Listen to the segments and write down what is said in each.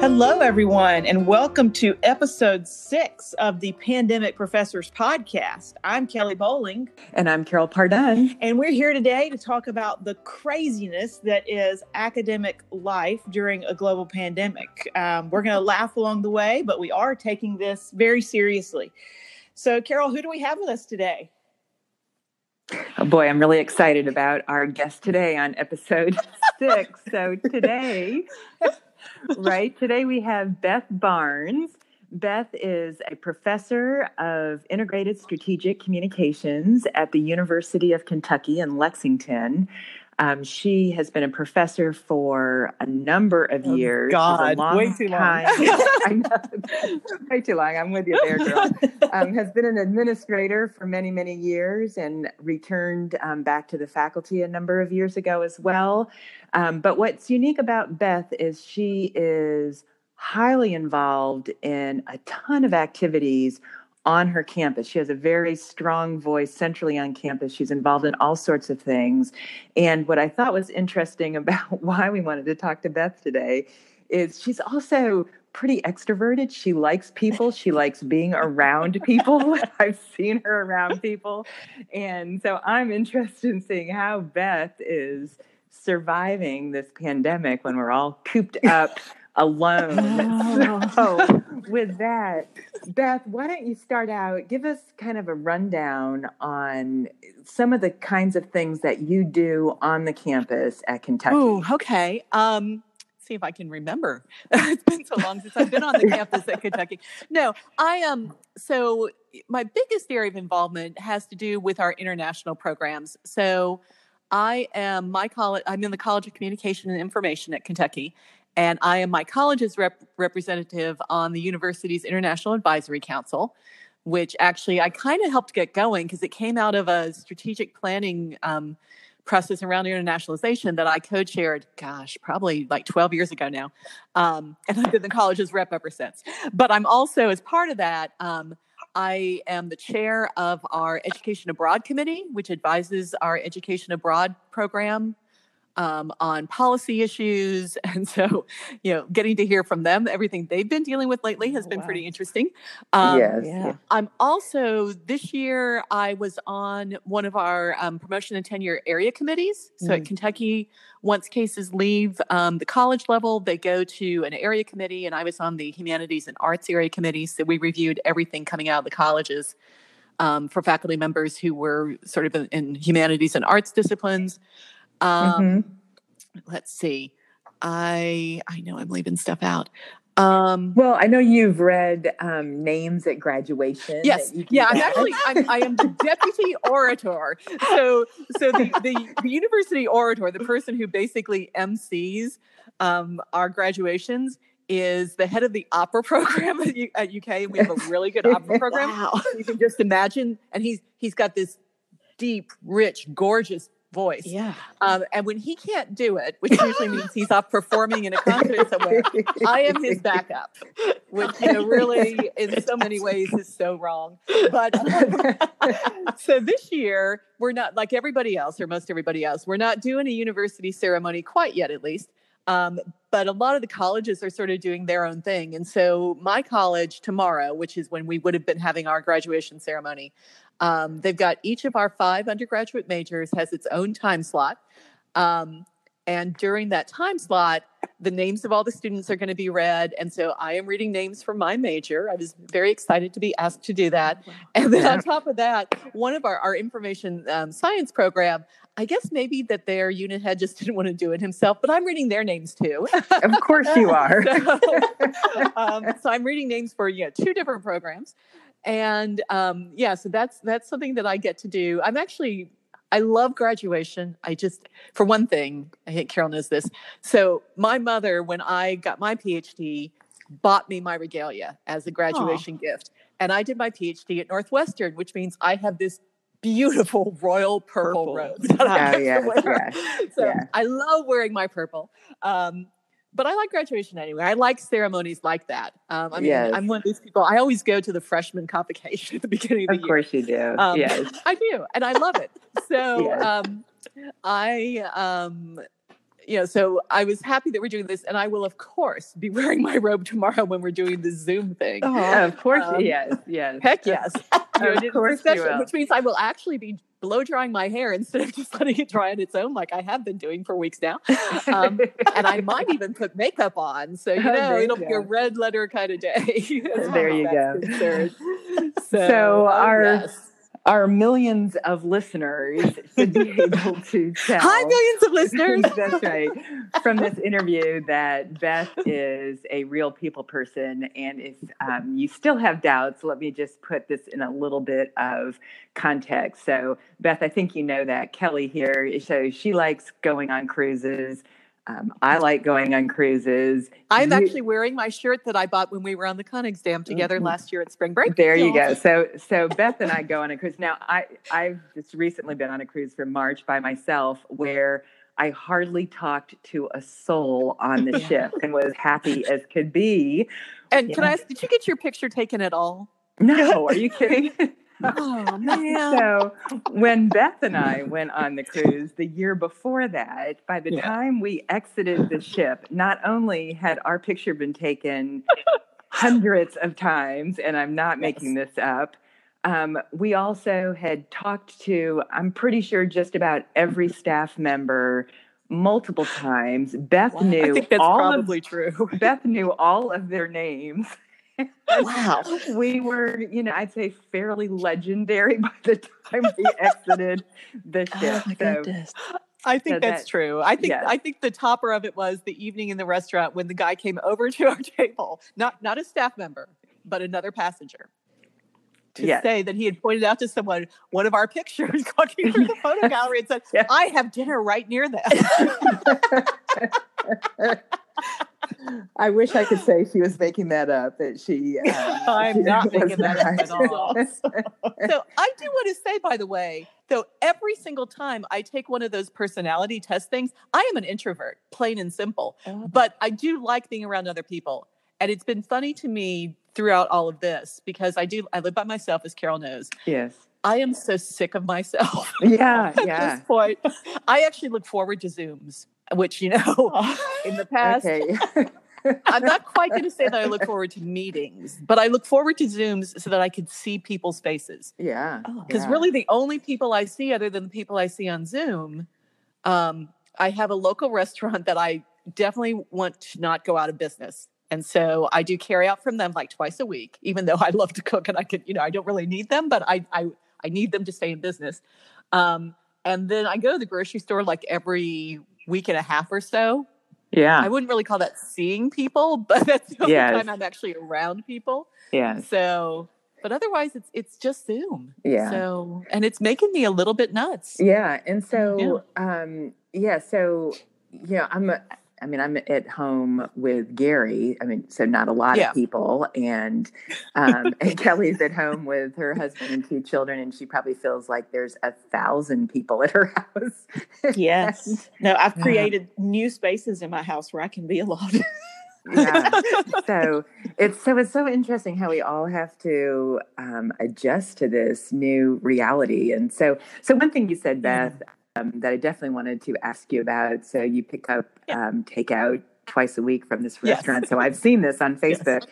Hello, everyone, and welcome to episode 6 of the Pandemic Professors podcast. I'm Kelly Bowling. And I'm Carol Pardun. And we're here today to talk about the craziness that is academic life during a global pandemic. We're going to laugh along the way, but we are taking this very seriously. So, Carol, who do we have with us today? Oh boy, I'm really excited about our guest today on episode 6. So today... Right. Today we have Beth Barnes. Beth is a professor of integrated strategic communications at the University of Kentucky in Lexington. She has been a professor for a number of years. God, way too long. I know, way too long. I'm with you there, girl. Has been an administrator for many, many years and returned back to the faculty a number of years ago as well. But what's unique about Beth is she is highly involved in a ton of activities on her campus. She has a very strong voice centrally on campus. She's involved in all sorts of things. And what I thought was interesting about why we wanted to talk to Beth today is she's also pretty extroverted. She likes people. She likes being around people. I've seen her around people. And so I'm interested in seeing how Beth is surviving this pandemic when we're all cooped up alone. So with that, Beth, why don't you start out, give us kind of a rundown on some of the kinds of things that you do on the campus at Kentucky. Oh, okay. See if I can remember. It's been so long since I've been on the campus at Kentucky. No, I am. So my biggest area of involvement has to do with our international programs. So I'm in the College of Communication and Information at Kentucky. And I am my college's representative on the university's International Advisory Council, which actually I kind of helped get going because it came out of a strategic planning process around internationalization that I co-chaired, probably like 12 years ago now. And I've been the college's rep ever since. But I'm also, as part of that, I am the chair of our Education Abroad Committee, which advises our Education Abroad program on policy issues. And so, getting to hear from them, everything they've been dealing with lately has been pretty interesting. Yes. Yeah. I'm also, this year, I was on one of our promotion and tenure area committees. So at Kentucky, once cases leave the college level, they go to an area committee. And I was on the humanities and arts area committee. So we reviewed everything coming out of the colleges for faculty members who were sort of in humanities and arts disciplines. Let's see. I know I'm leaving stuff out. Well, I know you've read names at graduation. Yes. I am the deputy orator. So the university orator, the person who basically MCs our graduations, is the head of the opera program at UK. And we have a really good opera program. Wow. You can just imagine. And he's got this deep, rich, gorgeous voice. Yeah. And when he can't do it, which usually means he's off performing in a concert somewhere, I am his backup, which really in so many ways is so wrong. But so this year, we're not like everybody else, or most everybody else, we're not doing a university ceremony quite yet, at least. But a lot of the colleges are sort of doing their own thing. And so my college tomorrow, which is when we would have been having our graduation ceremony, they've got each of our 5 undergraduate majors has its own time slot. And during that time slot, the names of all the students are going to be read. And so I am reading names from my major. I was very excited to be asked to do that. And then on top of that, one of our information science program, I guess maybe that their unit head just didn't want to do it himself, but I'm reading their names too. Of course you are. So I'm reading names for 2 different programs. And so that's something that I get to do. I love graduation. For one thing, I think Carol knows this. So my mother, when I got my PhD, bought me my regalia as a graduation gift. And I did my PhD at Northwestern, which means I have this beautiful royal purple robe. I love wearing my purple. But I like graduation anyway. I like ceremonies like that. I'm one of these people. I always go to the freshman convocation at the beginning of the year. Of course you do. Yes. I do. And I love it. So I So I was happy that we're doing this, and I will, of course, be wearing my robe tomorrow when we're doing the Zoom thing. Oh, of course, yes. Heck yes. Of course you will. Which means I will actually be blow drying my hair instead of just letting it dry on its own, like I have been doing for weeks now. And I might even put makeup on. So, it'll be a red letter kind of day. There you go. Concerned. So our millions of listeners should be able to tell. Hi, millions of listeners. That's right. From this interview that Beth is a real people person. And if you still have doubts, let me just put this in a little bit of context. So Beth, I think you know that Kelly here, so she likes going on cruises. I like going on cruises. I'm actually wearing my shirt that I bought when we were on the Koningsdam together last year at spring break. There you go. So Beth and I go on a cruise. Now, I've just recently been on a cruise for March by myself where I hardly talked to a soul on the ship and was happy as could be. And can I ask, did you get your picture taken at all? No, are you kidding? Oh, man. So when Beth and I went on the cruise the year before that, by the time we exited the ship, not only had our picture been taken hundreds of times, and I'm not making this up, we also had talked to, I'm pretty sure, just about every staff member multiple times. Beth knew I think that's probably true. Beth knew all of their names. Wow. We were, I'd say fairly legendary by the time we exited the ship. Oh my goodness. I think that's true. I think the topper of it was the evening in the restaurant when the guy came over to our table, not a staff member, but another passenger, to say that he had pointed out to someone one of our pictures walking through the photo gallery and said, I have dinner right near them. I wish I could say she was making that up, that she... I'm not making that up at all. So I do want to say, by the way, though, every single time I take one of those personality test things, I am an introvert, plain and simple. Oh. But I do like being around other people. And it's been funny to me throughout all of this, because I live by myself, as Carol knows. Yes. I am so sick of myself. At this point. I actually look forward to Zooms, which, in the past, I'm not quite going to say that I look forward to meetings, but I look forward to Zooms so that I could see people's faces. Yeah. Because really the only people I see other than the people I see on Zoom, I have a local restaurant that I definitely want to not go out of business. And so I do carry out from them like twice a week, even though I love to cook and I could, I don't really need them, but I need them to stay in business. And then I go to the grocery store like every week and a half or so. Yeah. I wouldn't really call that seeing people, but that's the only time I'm actually around people. Yeah. So, but otherwise it's just Zoom. Yeah. So, and it's making me a little bit nuts. Yeah. And so, so, I'm at home with Gary. So not a lot of people. And Kelly's at home with her husband and two children, and she probably feels like there's 1,000 people at her house. Yes. No, I've created new spaces in my house where I can be alone. So it's so interesting how we all have to adjust to this new reality. And so one thing you said, Beth, that I definitely wanted to ask you about. So you pick up takeout twice a week from this restaurant. So I've seen this on Facebook,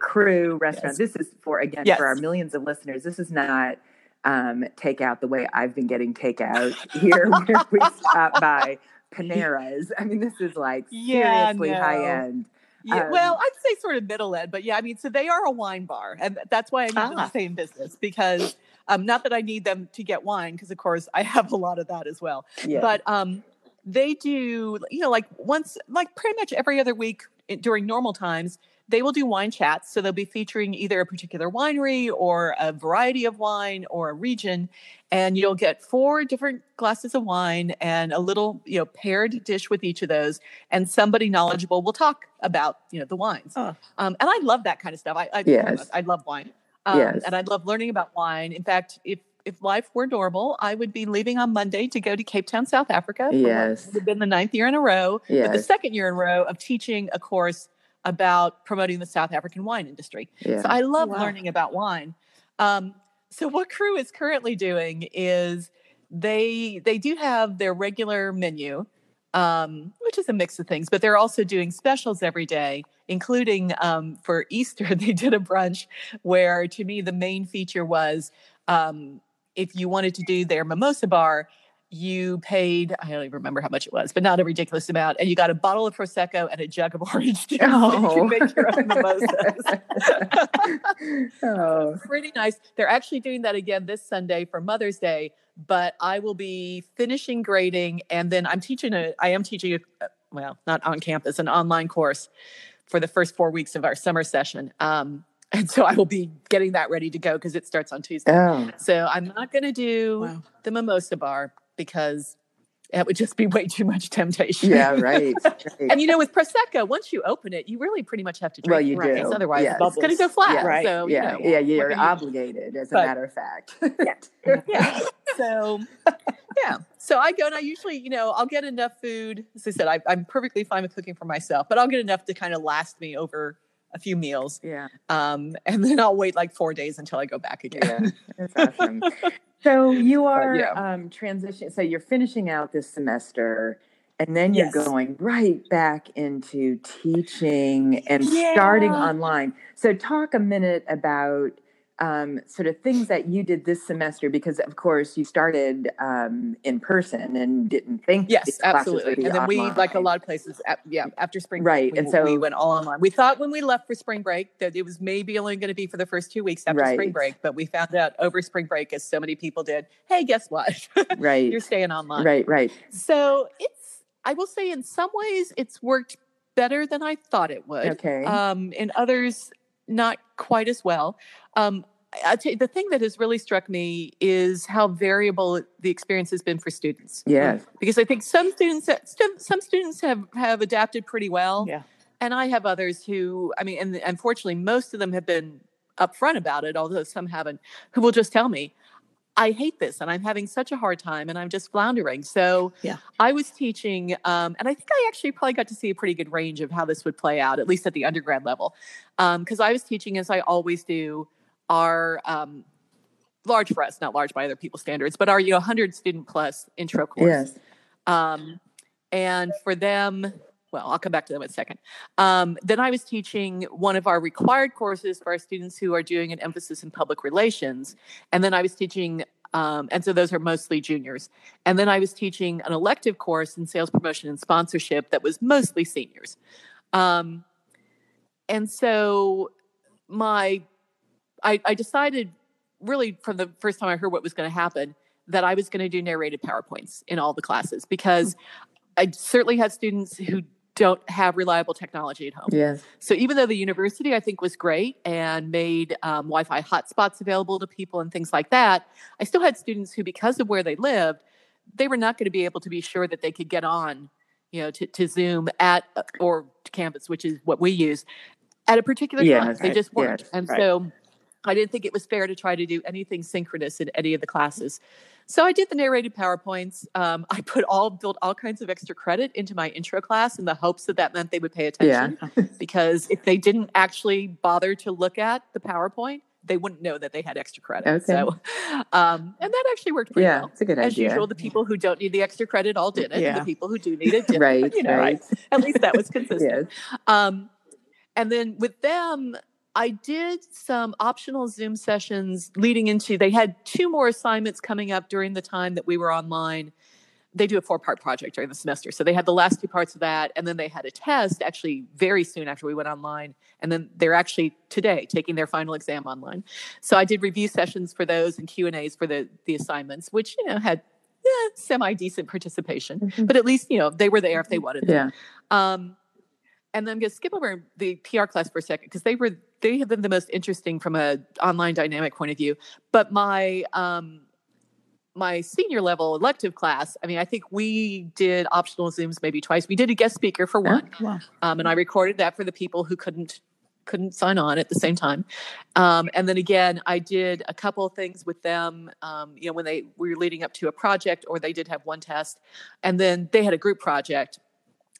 Crew Restaurant. This is for our millions of listeners. This is not takeout the way I've been getting takeout here where we stop by Panera's. This is like seriously high end. Yeah, I'd say sort of middle end, but so they are a wine bar, and that's why I'm in the same business, because not that I need them to get wine, because of course I have a lot of that as well. Yeah. But they do, pretty much every other week during normal times, they will do wine chats. So they'll be featuring either a particular winery or a variety of wine or a region. And you'll get 4 different glasses of wine and a little, paired dish with each of those. And somebody knowledgeable will talk about, the wines. Oh. And I love that kind of stuff. I love wine. And I love learning about wine. In fact, if life were normal, I would be leaving on Monday to go to Cape Town, South Africa. Yes. It would have been the 9th year in a row, but the 2nd year in a row of teaching a course about promoting the South African wine industry. Yeah. So I love learning about wine. So what Crew is currently doing is they do have their regular menu, which is a mix of things, but they're also doing specials every day, including for Easter, they did a brunch where, to me, the main feature was if you wanted to do their mimosa bar, you paid, I don't even remember how much it was, but not a ridiculous amount. And you got a bottle of Prosecco and a jug of orange juice. Oh. You make your own mimosas. Oh. Pretty nice. They're actually doing that again this Sunday for Mother's Day, but I will be finishing grading. And then I'm teaching well, not on campus, an online course for the first 4 weeks of our summer session. And so I will be getting that ready to go because it starts on Tuesday. Oh. So I'm not going to do the mimosa bar, because it would just be way too much temptation. Yeah, right. And you know, with Prosecco, once you open it, you really pretty much have to drink it. Well, you do. Otherwise, it's going to go flat. Yeah, right. So, you're obligated, as a matter of fact. Yeah. So, yeah. So I go, and I usually, I'll get enough food. As I said, I'm perfectly fine with cooking for myself, but I'll get enough to kind of last me over a few meals. Yeah. And then I'll wait like 4 days until I go back again. Yeah, that's awesome. So you are transitioning. So you're finishing out this semester, and then you're going right back into teaching and starting online. So talk a minute about sort of things that you did this semester, because of course you started in person and didn't think. Yes, absolutely. And then online. We, like a lot of places, after spring break, we went all online. We thought when we left for spring break that it was maybe only going to be for the first 2 weeks after spring break, but we found out over spring break, as so many people did, hey, guess what? Right. You're staying online. Right. So I will say in some ways it's worked better than I thought it would. Okay. In others, not quite as well. I'll tell you, the thing that has really struck me is how variable the experience has been for students. Yes. Because I think some students have adapted pretty well. Yeah. And I have others who, and unfortunately, most of them have been upfront about it, although some haven't, who will just tell me, I hate this and I'm having such a hard time and I'm just floundering. So I was teaching, and I think I actually probably got to see a pretty good range of how this would play out, at least at the undergrad level. Because I was teaching, as I always do, our large for us, not large by other people's standards, but our 100 student plus intro course. Yes. And for them, well, I'll come back to them in a second. Then I was teaching one of our required courses for our students who are doing an emphasis in public relations. And then I was teaching, and so those are mostly juniors. And then I was teaching an elective course in sales promotion and sponsorship that was mostly seniors. And so I decided really from the first time I heard what was going to happen that I was going to do narrated PowerPoints in all the classes, because I certainly had students who don't have reliable technology at home. Yes. So even though the university, I think, was great and made Wi-Fi hotspots available to people and things like that, I still had students who, because of where they lived, they were not going to be able to be sure that they could get on, to Zoom or to Canvas, which is what we use, at a particular time. They just weren't. So I didn't think it was fair to try to do anything synchronous in any of the classes. So I did the narrated PowerPoints. I built all kinds of extra credit into my intro class in the hopes that meant they would pay attention. Yeah. Because if they didn't actually bother to look at the PowerPoint, they wouldn't know that they had extra credit. Okay. So, and that actually worked pretty well. Yeah, it's a good idea. As usual, the people who don't need the extra credit all did it. Yeah. And the people who do need it didn't. Right, right. At least that was consistent. Yes. And then with them, I did some optional Zoom sessions leading into, they had two more assignments coming up during the time that we were online. They do a 4-part project during the semester. So they had the last 2 parts of that. And then they had a test actually very soon after we went online. And then they're actually today taking their final exam online. So I did review sessions for those and Q&As for the assignments, which, had semi-decent participation, but at least, they were there if they wanted them. Yeah. And then I'm going to skip over the PR class for a second, because they have been the most interesting from an online dynamic point of view. But my senior level elective class, I think we did optional Zooms maybe twice. We did a guest speaker for one, and I recorded that for the people who couldn't sign on at the same time. And then again, I did a couple of things with them, when we were leading up to a project, or they did have one test, and then they had a group project.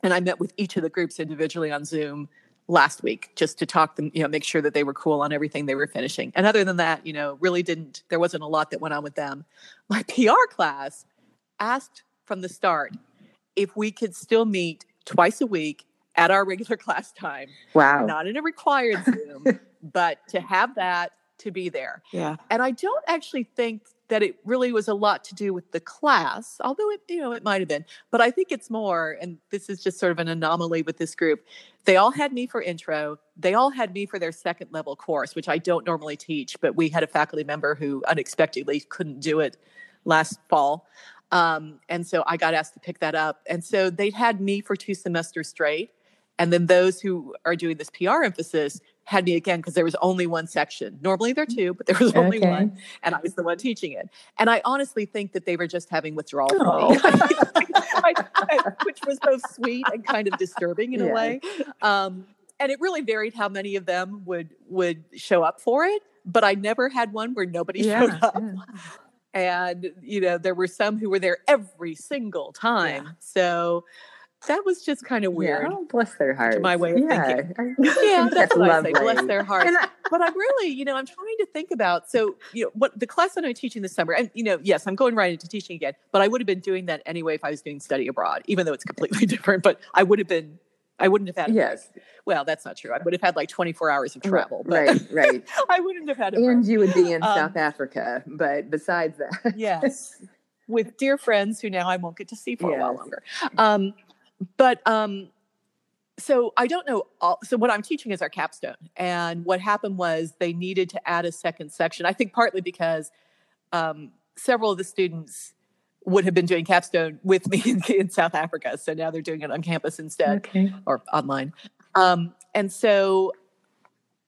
And I met with each of the groups individually on Zoom last week just to talk them, make sure that they were cool on everything they were finishing. And other than that, there wasn't a lot that went on with them. My PR class asked from the start if we could still meet twice a week at our regular class time. Wow. Not in a required Zoom, but to have that, to be there. Yeah. And I don't actually think that it really was a lot to do with the class, although it, you know, it might've been, but I think it's more, and this is just sort of an anomaly with this group. They all had me for intro. They all had me for their second level course, which I don't normally teach, but we had a faculty member who unexpectedly couldn't do it last fall. And so I got asked to pick that up. And so they'd had me for 2 semesters straight. And then those who are doing this PR emphasis had me again, because there was only one section. Normally there are 2, but there was only one. And I was the one teaching it. And I honestly think that they were just having withdrawal from me. Which was both sweet and kind of disturbing in a way. And it really varied how many of them would show up for it. But I never had one where nobody showed up. Yeah. And, you know, there were some who were there every single time. Yeah. So that was just kind of weird. Yeah, oh, bless their hearts. My way of thinking. Yeah, that's what lovely. I say. Bless their hearts. But I'm really, you know, I'm trying to think about, so, you know, what the class that I'm teaching this summer, and, you know, yes, I'm going right into teaching again, but I would have been doing that anyway if I was doing study abroad, even though it's completely different, but I wouldn't have had a break. Well, that's not true. I would have had like 24 hours of travel. But right. I wouldn't have had a break. And you would be in South Africa, but besides that. Yes. With dear friends who now I won't get to see for a while longer. But so I don't know. So what I'm teaching is our capstone. And what happened was they needed to add a second section. I think partly because several of the students would have been doing capstone with me in South Africa. So now they're doing it on campus instead or online. And so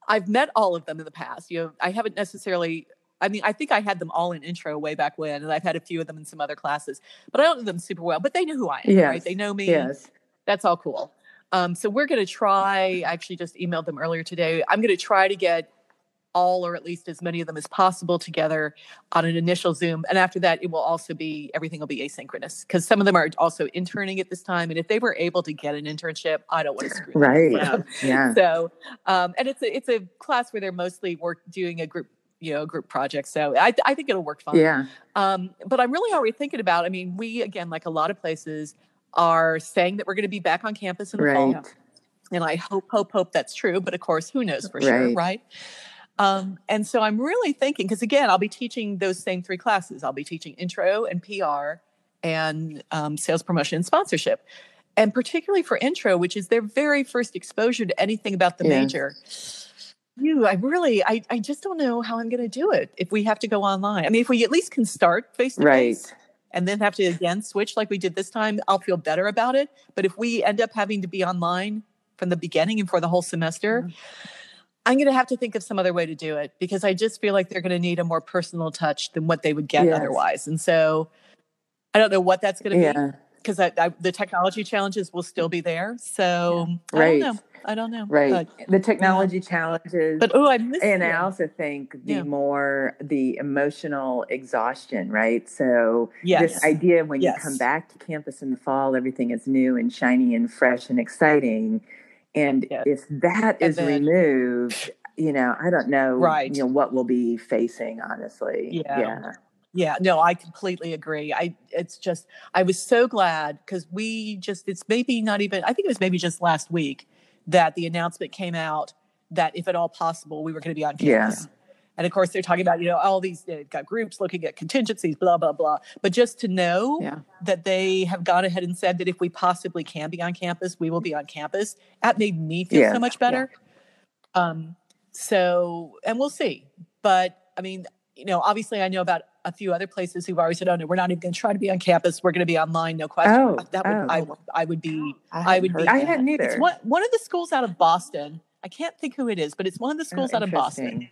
I've met all of them in the past. You know, I haven't necessarily, I mean, I think I had them all in intro way back when, and I've had a few of them in some other classes, but I don't know them super well, but they know who I am, right? They know me. Yes. That's all cool. So we're going to try, I actually just emailed them earlier today. I'm going to try to get all, or at least as many of them as possible, together on an initial Zoom. And after that, it will also be, everything will be asynchronous, because some of them are also interning at this time. And if they were able to get an internship, I don't want to screw them. Right. Yeah. So, and it's a class where they're mostly doing a group project. So I think it'll work fine. Yeah. But I'm really already thinking about, I mean, we, again, like a lot of places, are saying that we're going to be back on campus in the fall. And I hope that's true. But of course, who knows for sure, right? And so I'm really thinking, because again, I'll be teaching those same 3 classes. I'll be teaching intro and PR and sales promotion and sponsorship. And particularly for intro, which is their very first exposure to anything about the major. I just don't know how I'm going to do it if we have to go online. I mean, if we at least can start face-to-face and then have to again switch like we did this time, I'll feel better about it. But if we end up having to be online from the beginning and for the whole semester, I'm going to have to think of some other way to do it, because I just feel like they're going to need a more personal touch than what they would get otherwise. And so I don't know what that's going to be, because the technology challenges will still be there. So I don't know. Right. But the technology challenges. But I missed it. And I also think the emotional exhaustion, right? So this idea when you come back to campus in the fall, everything is new and shiny and fresh and exciting. And if that is removed, you know, I don't know, you know, what we'll be facing, honestly. Yeah, no, I completely agree. I was so glad, because I think it was maybe just last week that the announcement came out that if at all possible, we were going to be on campus. Yeah. And of course, they're talking about, you know, all these, they've got groups looking at contingencies, blah, blah, blah. But just to know that they have gone ahead and said that if we possibly can be on campus, we will be on campus. That made me feel so much better. Yeah. So, and we'll see. But I mean, you know, obviously I know about a few other places who've already said, oh no, we're not even going to try to be on campus. We're going to be online. No question. I hadn't either. It's one of the schools out of Boston. I can't think who it is, but it's one of the schools out of Boston.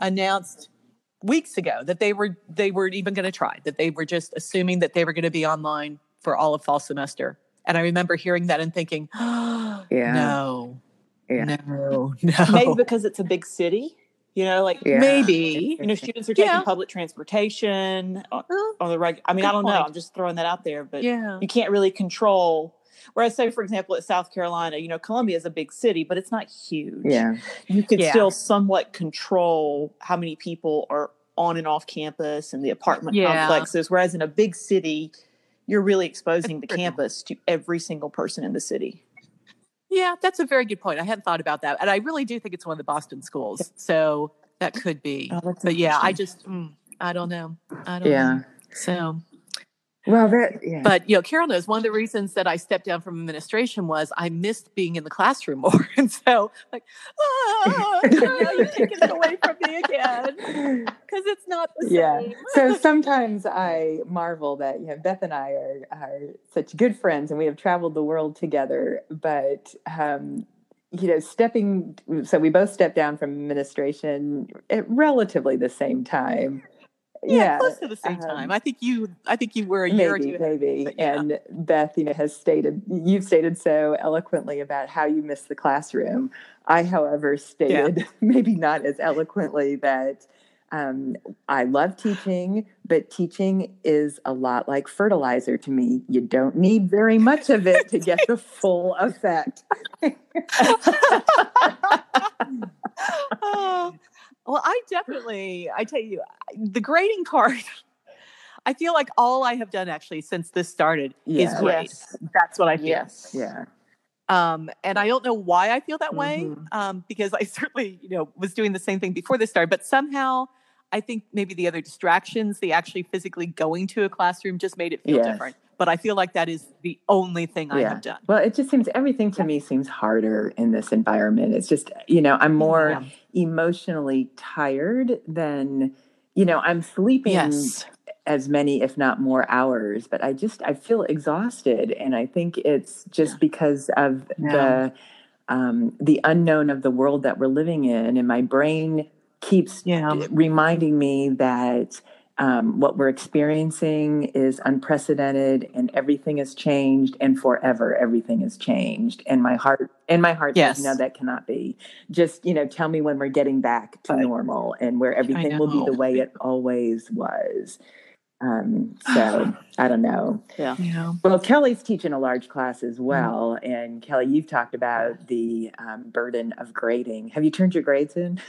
Announced weeks ago that they weren't even going to try, that they were just assuming that they were going to be online for all of fall semester. And I remember hearing that and thinking, oh, no. Maybe because it's a big city, you know, like maybe, you know, students are taking public transportation on the regular. I mean, I don't know. I'm just throwing that out there, but you can't really control. Whereas, say, for example, at South Carolina, you know, Columbia is a big city, but it's not huge. Yeah. You could still somewhat control how many people are on and off campus and the apartment complexes. Whereas in a big city, you're really exposing the campus to every single person in the city. Yeah, that's a very good point. I hadn't thought about that. And I really do think it's one of the Boston schools. So that could be. Oh, but yeah, I just, I don't know. I don't know. So, well, that, but, you know, Carol knows one of the reasons that I stepped down from administration was I missed being in the classroom more. And so, like, oh, Carol, you're taking it away from me again because it's not the same. So sometimes I marvel that, you know, Beth and I are such good friends and we have traveled the world together, but, you know, so we both stepped down from administration at relatively the same time. Yeah, close to the same time. I think you were a year or two. Maybe. And Beth, you know, you've stated so eloquently about how you miss the classroom. I, however, stated maybe not as eloquently that I love teaching, but teaching is a lot like fertilizer to me. You don't need very much of it to get the full effect. Well, I tell you, the grading part, I feel like all I have done actually since this started is grade. Yes. That's what I feel. Yes. Yeah. And I don't know why I feel that way, because I certainly, you know, was doing the same thing before this started. But somehow, I think maybe the other distractions, the actually physically going to a classroom just made it feel different. But I feel like that is the only thing I have done. Well, it just seems everything to me seems harder in this environment. It's just, you know, I'm more emotionally tired than, you know, I'm sleeping as many, if not more hours, but I feel exhausted. And I think it's just because of the unknown of the world that we're living in. And my brain keeps reminding me that, what we're experiencing is unprecedented and everything has changed and forever everything has changed. And my heart says, no, that cannot be. Just, you know, tell me when we're getting back to normal and where everything will be the way it always was. So I don't know. Yeah. Well, Kelly's teaching a large class as well. Mm-hmm. And Kelly, you've talked about the burden of grading. Have you turned your grades in?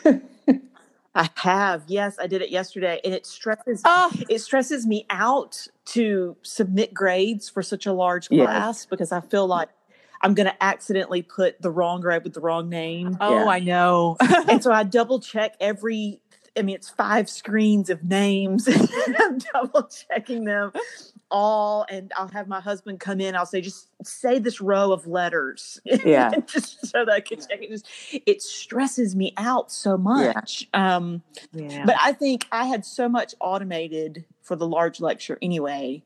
I have. Yes, I did it yesterday, and it stresses me out to submit grades for such a large class because I feel like I'm going to accidentally put the wrong grade with the wrong name. Oh, I know. And so I double check it's 5 screens of names. I'm double checking them all, and I'll have my husband come in. I'll say, just say this row of letters, just so that I can check it. It stresses me out so much. Yeah. But I think I had so much automated for the large lecture anyway.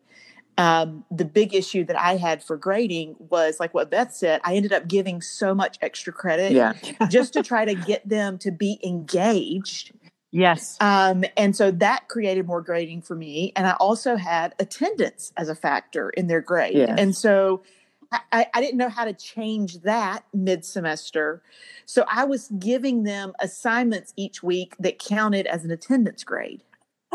The big issue that I had for grading was, like what Beth said, I ended up giving so much extra credit just to try to get them to be engaged. Yes. And so that created more grading for me. And I also had attendance as a factor in their grade. Yes. And so I didn't know how to change that mid-semester. So I was giving them assignments each week that counted as an attendance grade.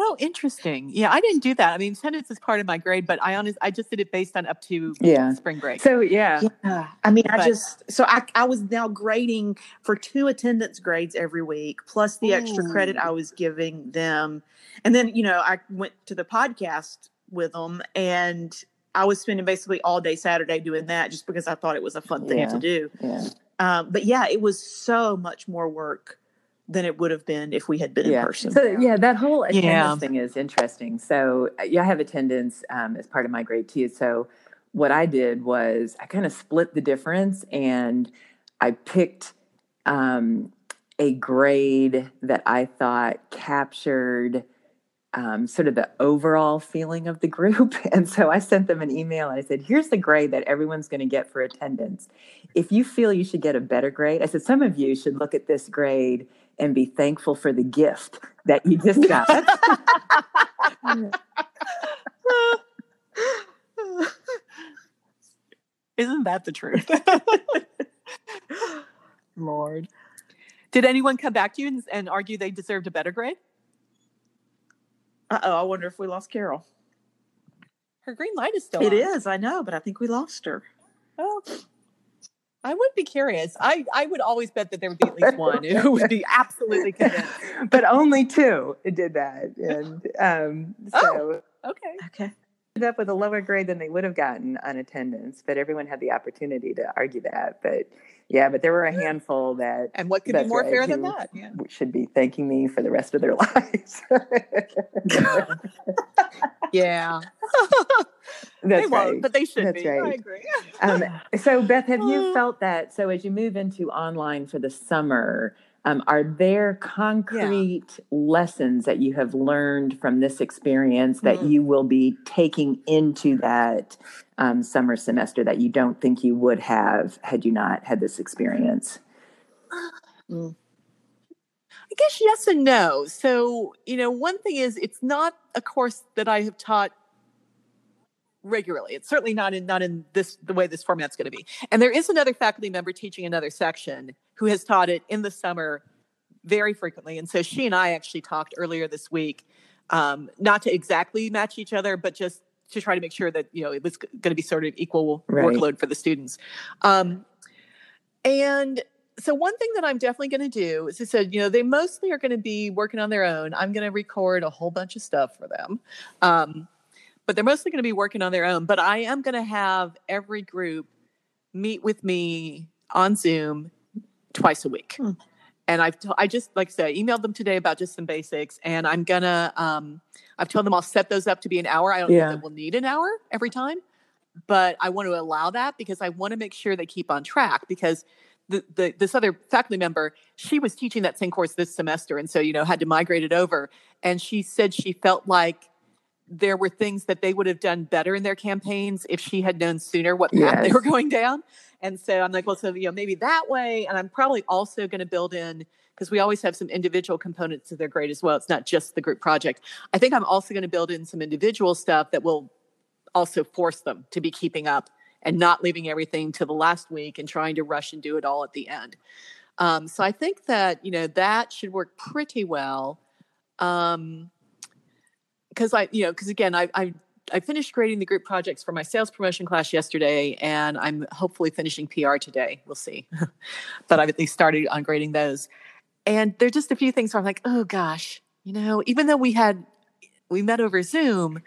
Oh, interesting. Yeah, I didn't do that. I mean, attendance is part of my grade, but I just did it based on up to spring break. So, I mean, I was now grading for 2 attendance grades every week, plus the extra credit I was giving them. And then, you know, I went to the podcast with them, and I was spending basically all day Saturday doing that just because I thought it was a fun thing to do. Yeah. But it was so much more work than it would have been if we had been in person. So that whole attendance thing is interesting. So I have attendance as part of my grade too. So what I did was I kind of split the difference, and I picked a grade that I thought captured sort of the overall feeling of the group. And so I sent them an email and I said, here's the grade that everyone's going to get for attendance. If you feel you should get a better grade, I said, some of you should look at this grade and be thankful for the gift that you just got. Isn't that the truth? Lord. Did anyone come back to you and argue they deserved a better grade? I wonder if we lost Carol. Her green light is still on. It is, I know, but I think we lost her. Oh, I would be curious. I would always bet that there would be at least one who would be absolutely convinced. But only 2 did that. And so, okay. up with a lower grade than they would have gotten on attendance, but everyone had the opportunity to argue that. But yeah, but there were a handful that, and what could be more fair than that? Yeah. Should be thanking me for the rest of their lives. Yeah. That's they won't, right. But they should. That's be. Right. I agree. So Beth, have you felt that? So as you move into online for the summer, are there concrete lessons that you have learned from this experience that you will be taking into that summer semester that you don't think you would have had you not had this experience? I guess yes and no. So, one thing is it's not a course that I have taught regularly. It's certainly not in this, the way this format's going to be. And there is another faculty member teaching another section who has taught it in the summer very frequently. And so she and I actually talked earlier this week, not to exactly match each other, but just to try to make sure that, it was going to be sort of equal workload for the students. And so one thing that I'm definitely going to do is I said, they mostly are going to be working on their own. I'm going to record a whole bunch of stuff for them. But they're mostly going to be working on their own. But I am going to have every group meet with me on Zoom twice a week. And I just, like I said, emailed them today about just some basics. And I'm going to, I've told them I'll set those up to be an hour. I don't know that we'll need an hour every time. But I want to allow that because I want to make sure they keep on track. Because this other faculty member, she was teaching that same course this semester. And so, had to migrate it over. And she said she felt like there were things that they would have done better in their campaigns if she had known sooner what path they were going down. And so I'm like, well, so, maybe that way. And I'm probably also going to build in, because we always have some individual components to their grade as well. It's not just the group project. I think I'm also going to build in some individual stuff that will also force them to be keeping up and not leaving everything to the last week and trying to rush and do it all at the end. So I think that, that should work pretty well. Because I finished grading the group projects for my sales promotion class yesterday, and I'm hopefully finishing PR today. We'll see. But I've at least started on grading those. And there are just a few things where I'm like, oh gosh, even though we met over Zoom,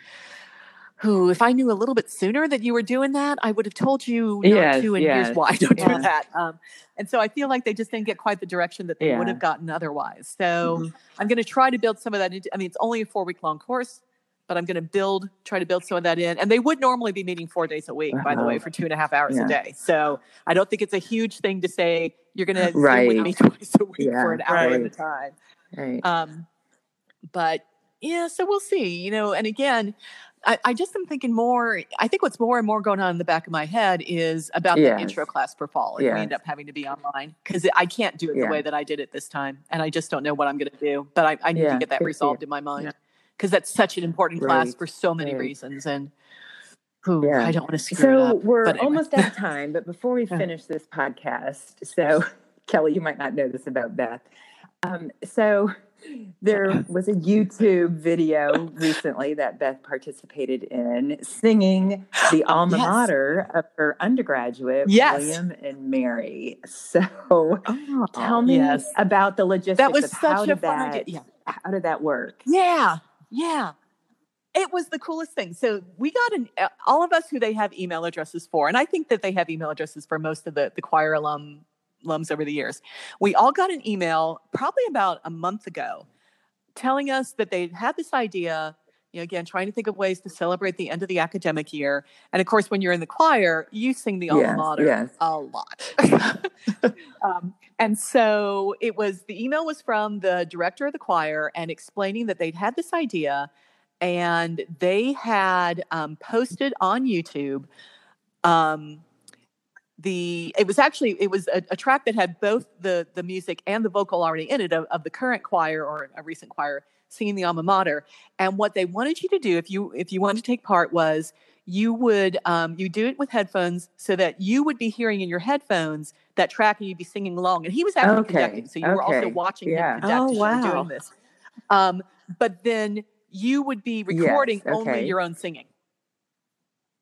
if I knew a little bit sooner that you were doing that, I would have told you years why don't do that. And so I feel like they just didn't get quite the direction that they would have gotten otherwise. So I'm going to try to build some of that into, it's only a 4-week long course, but I'm going to try to build some of that in. And they would normally be meeting 4 days a week, by the way, for 2.5 hours a day. So I don't think it's a huge thing to say you're going to meet with me twice a week for an hour at a time. Right. But yeah, so we'll see, and again, I just am thinking more, I think what's more and more going on in the back of my head is about the intro class for fall. If we end up having to be online because I can't do it the way that I did it this time. And I just don't know what I'm going to do, but I need to get that resolved in my mind because that's such an important class for so many reasons. And I don't want to screw it up. So we're almost out of time, but before we finish this podcast, so Kelly, you might not know this about Beth. So there was a YouTube video recently that Beth participated in singing the alma mater of her undergraduate, William and Mary. So tell me about the logistics of how did that work? Yeah. It was the coolest thing. So we got all of us who they have email addresses for, and I think that they have email addresses for most of the choir alums over the years. We all got an email probably about a month ago telling us that they had this idea, again, trying to think of ways to celebrate the end of the academic year. And of course, when you're in the choir, you sing the alma mater a lot. And so the email was from the director of the choir and explaining that they'd had this idea and they had posted on YouTube it was a track that had both the music and the vocal already in it of the current choir or a recent choir singing the alma mater. And what they wanted you to do, if you wanted to take part, was you would you do it with headphones so that you would be hearing in your headphones that track and you'd be singing along. And he was actually conducting, so you were also watching him conduct and doing this. But then you would be recording only your own singing.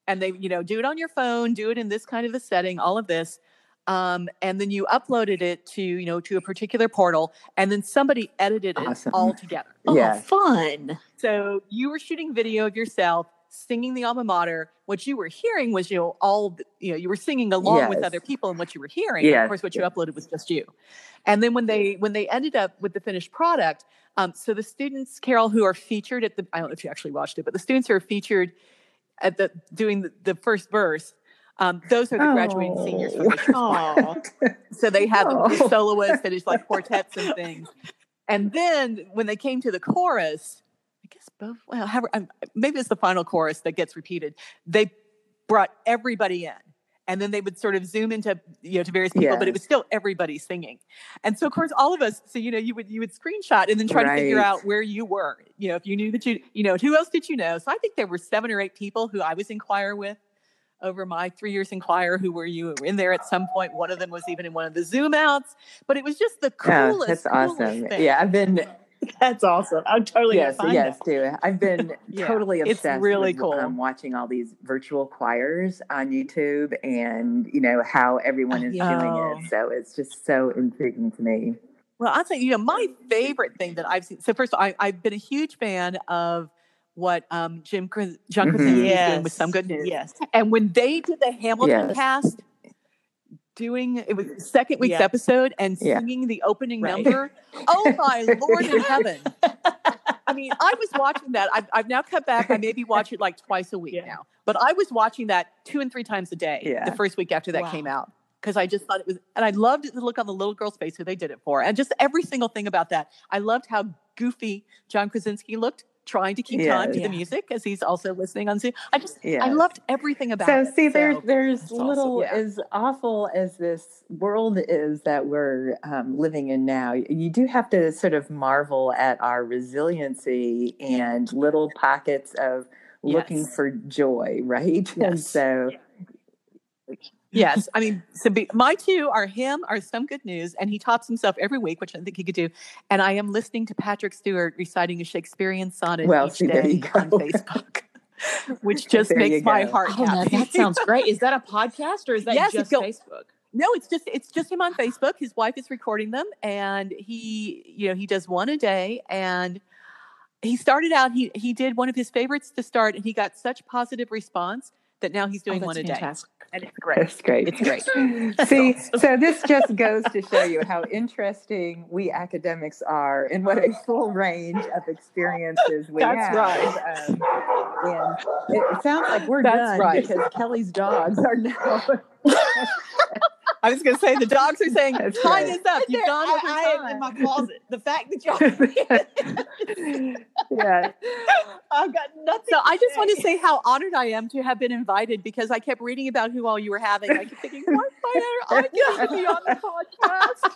And they, do it on your phone, do it in this kind of a setting, all of this. And then you uploaded it to, to a particular portal. And then somebody edited it all together. Oh, fun. So you were shooting video of yourself singing the alma mater. What you were hearing was, you were singing along with other people, and what you were hearing, and of course, what you uploaded was just you. And then when they ended up with the finished product, so the students, Carol, who are featured at the, I don't know if you actually watched it, but the students who are featured at the doing the first verse, those are the graduating seniors from the So they have soloists and it's like quartets and things. And then when they came to the chorus, I guess both, maybe it's the final chorus that gets repeated. They brought everybody in. And then they would sort of zoom into, to various people, but it was still everybody singing. And so, of course, all of us, so, you would screenshot and then try to figure out where you were, if you knew that who else did you know? So I think there were 7 or 8 people who I was in choir with over my 3 years in choir who were in there at some point. One of them was even in one of the Zoom outs, but it was just the coolest, that's awesome. Thing. Yeah, I've been... That's awesome. I'm totally too. I've been totally obsessed. It's really cool. Watching all these virtual choirs on YouTube, and how everyone is doing it. So it's just so intriguing to me. Well, I'll tell you, my favorite thing that I've seen. So first of all, I've been a huge fan of what John Krasinski is doing with Some Good News. Yes, and when they did the Hamilton cast, it was the second week's episode and singing the opening number. Oh my Lord in heaven. I mean, I was watching that. I've now cut back. I maybe watch it like twice a week now, but I was watching that 2 and 3 times a day the first week after that came out. Because I just thought it was, and I loved the look on the little girl's face who they did it for. And just every single thing about that. I loved how goofy John Krasinski looked, trying to keep time to the music as he's also listening on Zoom. I loved everything about it. So there's little, as awful as this world is that we're living in now, you do have to sort of marvel at our resiliency and little pockets of looking for joy, right? Yes. And so... Yes. I mean, my two are Some Good News, and he tops himself every week, which I think he could do. And I am listening to Patrick Stewart reciting a Shakespearean sonnet each day on Facebook, which just makes my heart happy. That sounds great. Is that a podcast or is that just Facebook? No, it's just him on Facebook. His wife is recording them, and he, he does one a day. And he started out, he did one of his favorites to start, and he got such positive response that now he's doing one a fantastic. Day. And it's great. That's great. It's great. See, so this just goes to show you how interesting we academics are and what a full range of experiences we have. That's right. And it sounds like we're done because Kelly's dogs are now... I was going to say, the dogs are saying, tie this up. You've gone over time. I am in my closet. The fact that y'all... I've got nothing. So I just want to say how honored I am to have been invited, because I kept reading about who all you were having. I kept thinking, what fire? I get to be on the podcast.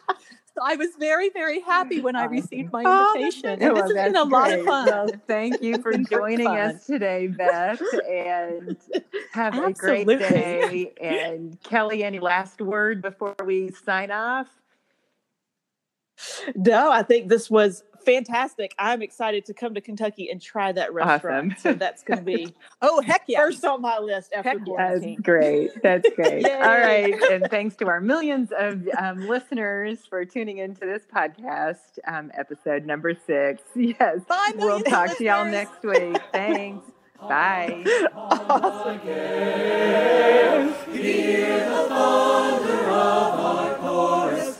So I was very, very happy when I received my invitation. And this has been a lot of fun. Well, thank you for joining us today, Beth. And have a great day. And Kelly, any last word before we sign off? No, I think this was fantastic. I'm excited to come to Kentucky and try that restaurant. Awesome. So that's going to be first on my list after quarantine. That's great. That's great. All right. And thanks to our millions of listeners for tuning into this podcast, episode number 6. Yes. Bye, we'll talk to y'all next week. Thanks. Bye. Awesome. Hear the thunder of my chorus.